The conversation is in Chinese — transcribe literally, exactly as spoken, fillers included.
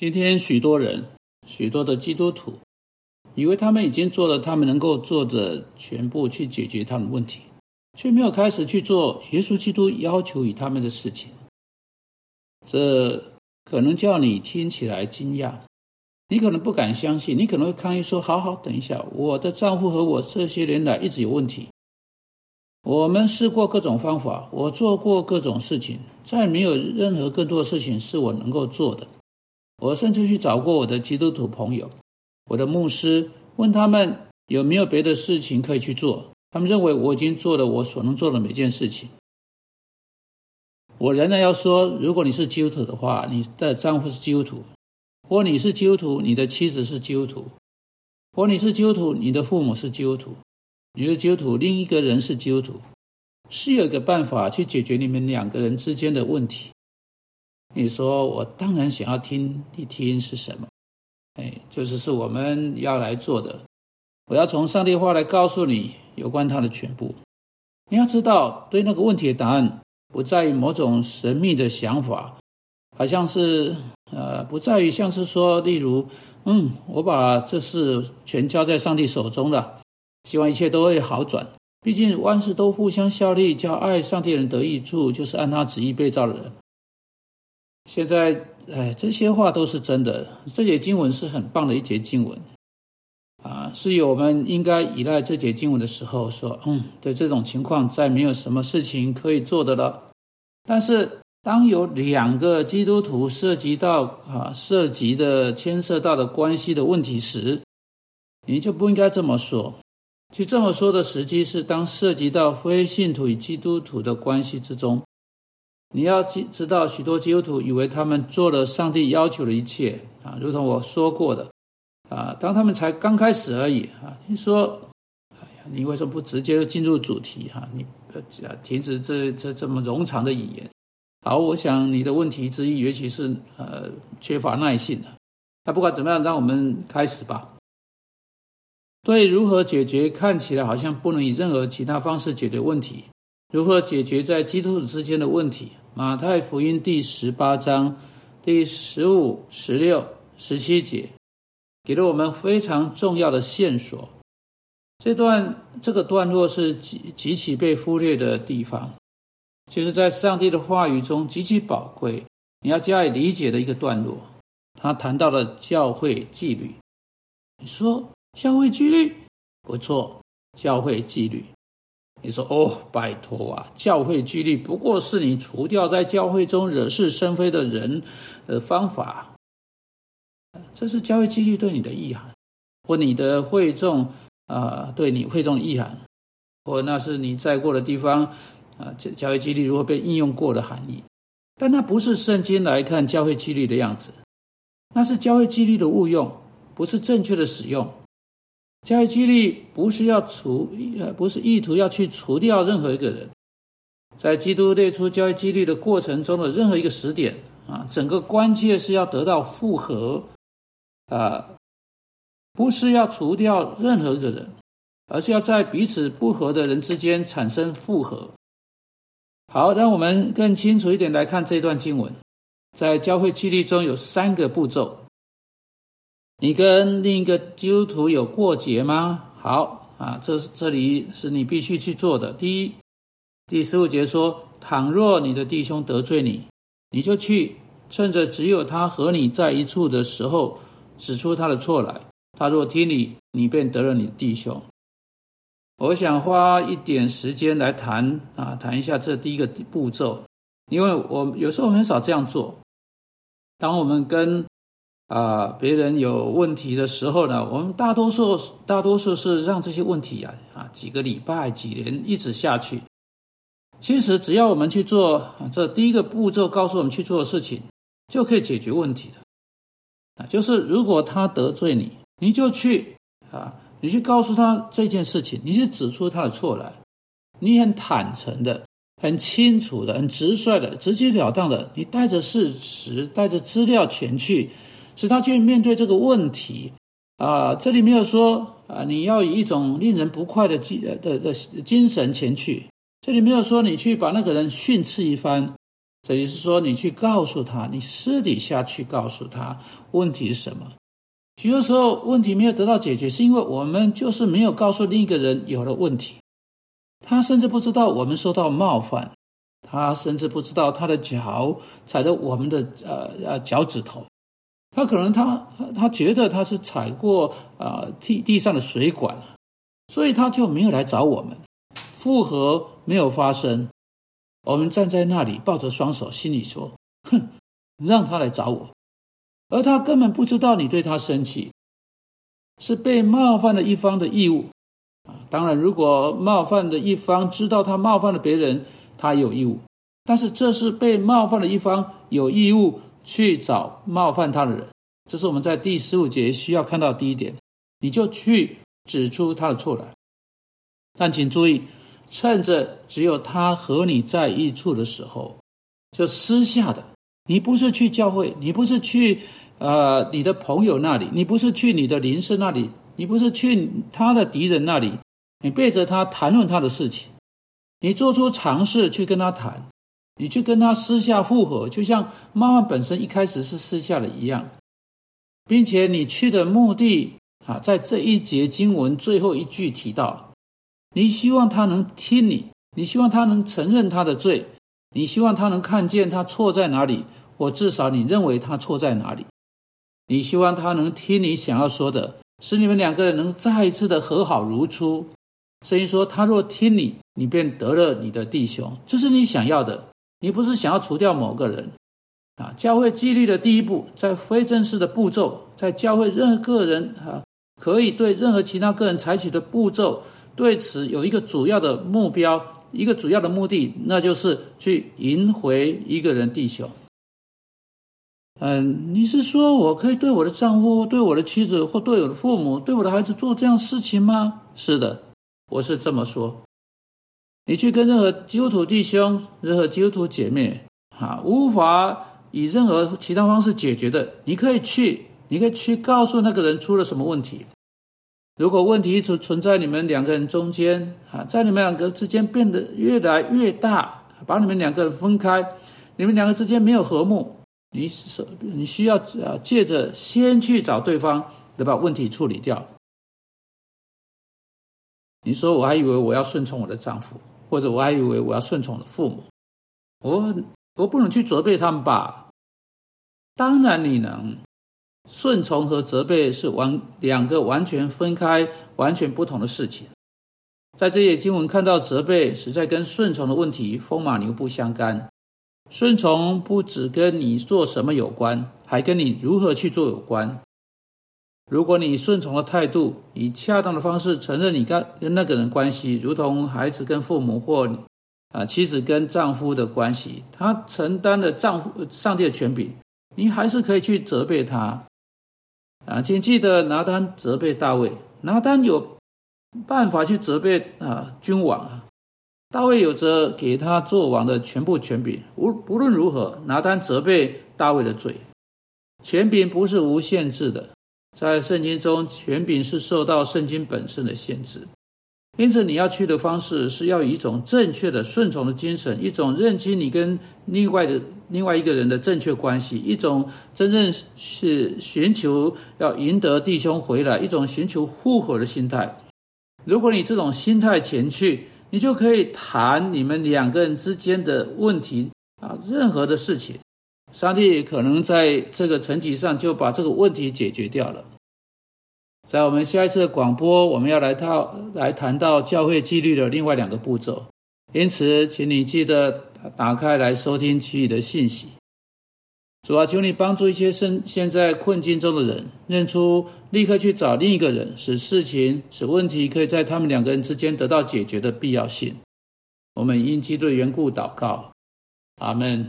今天许多人，许多的基督徒，以为他们已经做了他们能够做的全部去解决他们的问题，却没有开始去做耶稣基督要求与他们的事情。这可能叫你听起来惊讶，你可能不敢相信，你可能会抗议说，好好等一下，我的丈夫和我这些年来一直有问题，我们试过各种方法，我做过各种事情，再没有任何更多的事情是我能够做的。我甚至去找过我的基督徒朋友，我的牧师，问他们有没有别的事情可以去做。他们认为我已经做了我所能做的每件事情。我仍然要说，如果你是基督徒的话，你的丈夫是基督徒，或你是基督徒，你的妻子是基督徒，或你是基督徒，你的父母是基督徒，你是基督徒，另一个人是基督徒，是有一个办法去解决你们两个人之间的问题。你说，我当然想要听一听是什么，哎，就是是我们要来做的。我要从上帝话来告诉你有关他的全部。你要知道，对那个问题的答案不在于某种神秘的想法，好像是呃，不在于像是说，例如，嗯，我把这事全交在上帝手中了，希望一切都会好转。毕竟万事都互相效力，叫爱上帝人得益处，就是按他旨意被造的人。现在，哎，这些话都是真的。这节经文是很棒的一节经文，啊，是有我们应该依赖这节经文的时候说，嗯，对这种情况，再没有什么事情可以做的了。但是，当有两个基督徒涉及到啊涉及的牵涉到的关系的问题时，你就不应该这么说。去这么说的时机是当涉及到非信徒与基督徒的关系之中。你要知道，许多基督徒以为他们做了上帝要求的一切啊，如同我说过的啊，当他们才刚开始而已啊。你说，哎呀，你为什么不直接进入主题啊？你呃停止这这这么冗长的语言。好，我想你的问题之一，尤其是呃缺乏耐性的。那不管怎么样，让我们开始吧。对如何解决看起来好像不能以任何其他方式解决问题，如何解决在基督徒之间的问题？马太福音第十八章第十五、十六、十七节给了我们非常重要的线索。这段这个段落是极其被忽略的地方，就是在上帝的话语中极其宝贵，你要加以理解的一个段落。他谈到了教会纪律。你说，教会纪律？不错，教会纪律。你说，哦，拜托啊，教会纪律不过是你除掉在教会中惹是生非的人的方法。这是教会纪律对你的意涵，或你的会众啊、呃，对你会众的意涵，或那是你在过的地方啊、呃，教会纪律如何被应用过的含义。但那不是圣经来看教会纪律的样子，那是教会纪律的误用，不是正确的使用。教会纪律不是要除，不是意图要去除掉任何一个人。在基督列出教会纪律的过程中的任何一个时点啊，整个关切是要得到复合啊，不是要除掉任何一个人，而是要在彼此不合的人之间产生复合。好，让我们更清楚一点来看这段经文。在教会纪律中有三个步骤。你跟另一个基督徒有过节吗？好啊，这这里是你必须去做的。第一，第十五节说，倘若你的弟兄得罪你，你就去，趁着只有他和你在一处的时候，指出他的错来。他若听你，你便得了你的弟兄。我想花一点时间来谈啊，谈一下这第一个步骤，因为我有时候很少这样做。当我们跟啊，别人有问题的时候呢，我们大多数大多数是让这些问题啊啊几个礼拜、几年一直下去。其实只要我们去做、啊、这第一个步骤告诉我们去做的事情，就可以解决问题的。啊，就是如果他得罪你，你就去啊，你去告诉他这件事情，你去指出他的错来，你很坦诚的、很清楚的、很直率的、直截了当的，你带着事实、带着资料前去。使他去面对这个问题，啊，这里没有说啊，你要以一种令人不快的精的的精神前去。这里没有说你去把那个人训斥一番，这也是说你去告诉他，你私底下去告诉他问题是什么。许多时候问题没有得到解决，是因为我们就是没有告诉另一个人有了问题，他甚至不知道我们受到冒犯，他甚至不知道他的脚踩了我们的呃呃脚趾头，他可能他他觉得他是踩过呃地地上的水管，所以他就没有来找我们。复合没有发生，我们站在那里抱着双手，心里说：“哼，让他来找我。”而他根本不知道你对他生气，是被冒犯的一方的义务啊。当然，如果冒犯的一方知道他冒犯了别人，他有义务，但是这是被冒犯的一方有义务去找冒犯他的人。这是我们在第十五节需要看到的第一点，你就去指出他的错来。但请注意，趁着只有他和你在一处的时候，就私下的，你不是去教会，你不是去呃你的朋友那里，你不是去你的邻舍那里，你不是去他的敌人那里，你背着他谈论他的事情，你做出尝试去跟他谈，你去跟他私下复合，就像冒犯本身一开始是私下的一样，并且你去的目的啊，在这一节经文最后一句提到，你希望他能听你，你希望他能承认他的罪，你希望他能看见他错在哪里，或至少你认为他错在哪里，你希望他能听你想要说的，使你们两个人能再一次的和好如初。圣经说，他若听你，你便得了你的弟兄。这是你想要的，你不是想要除掉某个人啊。教会纪律的第一步，在非正式的步骤，在教会任何个人啊，可以对任何其他个人采取的步骤，对此有一个主要的目标，一个主要的目的，那就是去赢回一个人弟兄。嗯，你是说我可以对我的丈夫，对我的妻子，或对我的父母，对我的孩子做这样事情吗？是的，我是这么说。你去跟任何基督徒弟兄，任何基督徒姐妹啊，无法以任何其他方式解决的，你可以去你可以去告诉那个人出了什么问题。如果问题一直存在你们两个人中间啊，在你们两个之间变得越来越大，把你们两个人分开，你们两个之间没有和睦，你你需要借着先去找对方来把问题处理掉。你说我还以为我要顺从我的丈夫，或者我还以为我要顺从我的父母，我我不能去责备他们吧？当然你能，顺从和责备是完两个完全分开、完全不同的事情。在这些经文看到责备，实在跟顺从的问题风马牛不相干。顺从不只跟你做什么有关，还跟你如何去做有关。如果你顺从的态度，以恰当的方式承认你跟那个人关系，如同孩子跟父母或啊妻子跟丈夫的关系，他承担了丈夫上帝的权柄，你还是可以去责备他啊。请记得拿单责备大卫，拿单有办法去责备啊君王啊，大卫有着给他做王的全部权柄，无不论如何，拿单责备大卫的罪，权柄不是无限制的。在圣经中，权柄是受到圣经本身的限制，因此你要去的方式是要以一种正确的顺从的精神，一种认清你跟另外的另外一个人的正确关系，一种真正是寻求要赢得弟兄回来，一种寻求复合的心态。如果你这种心态前去，你就可以谈你们两个人之间的问题啊，任何的事情，上帝可能在这个层级上就把这个问题解决掉了。在我们下一次的广播，我们要来到来谈到教会纪律的另外两个步骤，因此请你记得打开来收听其余的信息。主啊，求你帮助一些现在困境中的人认出，立刻去找另一个人，使事情使问题可以在他们两个人之间得到解决的必要性。我们因基督的缘故祷告，阿们。